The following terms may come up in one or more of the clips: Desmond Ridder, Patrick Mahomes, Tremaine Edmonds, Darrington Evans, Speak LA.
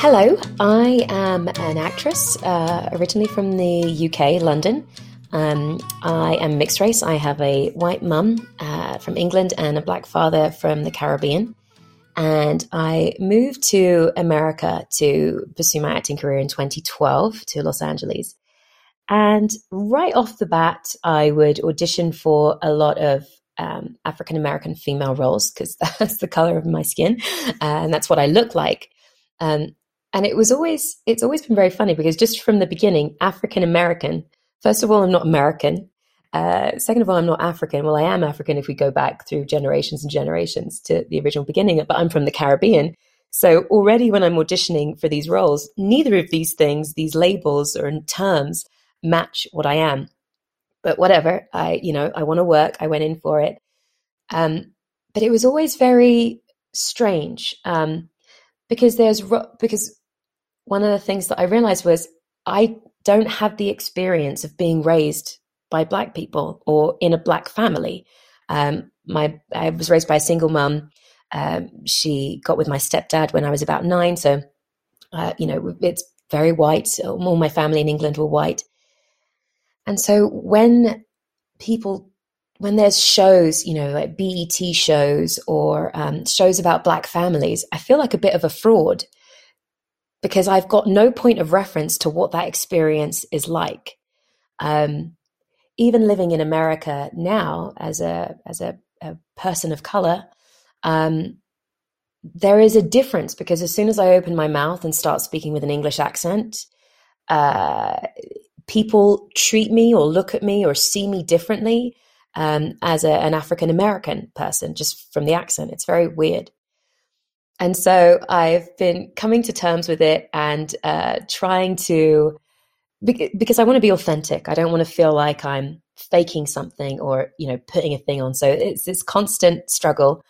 Hello, I am an actress originally from the UK, London. I am mixed race. I have a white mum from England and a black father from the Caribbean. And I moved to America to pursue my acting career in 2012 to Los Angeles. And right off the bat, I would audition for a lot of African-American female roles because that's the color of my skin and that's what I look like. And it's always been very funny because just from the beginning, African-American, first of all, I'm not American. Second of all, I'm not African. Well, I am African if we go back through generations and generations to the original beginning, but I'm from the Caribbean. So already when I'm auditioning for these roles, neither of these things, these labels or terms match what I am. But whatever, I want to work. I went in for it. But it was always very strange. Because one of the things that I realized was I don't have the experience of being raised by black people or in a black family. I was raised by a single mum. She got with my stepdad when I was about 9. So, it's very white. All my family in England were white. And so when there's shows, like BET shows or shows about black families, I feel like a bit of a fraud because I've got no point of reference to what that experience is like. Even living in America now as a person of color, there is a difference because as soon as I open my mouth and start speaking with an English accent, people treat me or look at me or see me differently. As an African-American person, just from the accent. It's very weird. And so I've been coming to terms with it and because I want to be authentic. I don't want to feel like I'm faking something or, putting a thing on. So it's this constant struggle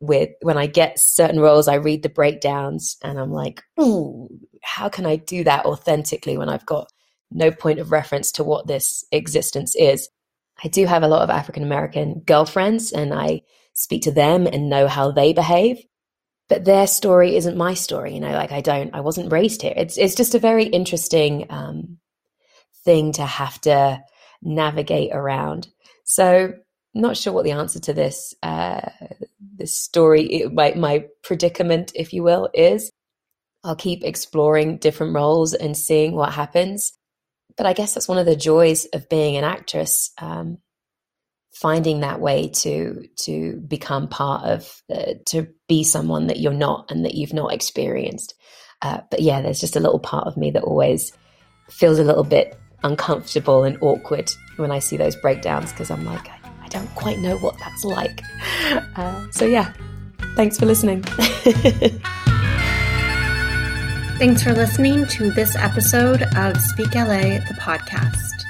with when I get certain roles, I read the breakdowns and I'm like, ooh, how can I do that authentically when I've got no point of reference to what this existence is? I do have a lot of African-American girlfriends and I speak to them and know how they behave, but their story isn't my story. I wasn't raised here. It's just a very interesting thing to have to navigate around. So not sure what the answer to this, this story, my predicament, if you will, is. I'll keep exploring different roles and seeing what happens. But I guess that's one of the joys of being an actress, finding that way to become part of, to be someone that you're not and that you've not experienced. But yeah, there's just a little part of me that always feels a little bit uncomfortable and awkward when I see those breakdowns because I'm like, I don't quite know what that's like. So yeah, thanks for listening. Thanks for listening to this episode of Speak LA, the podcast.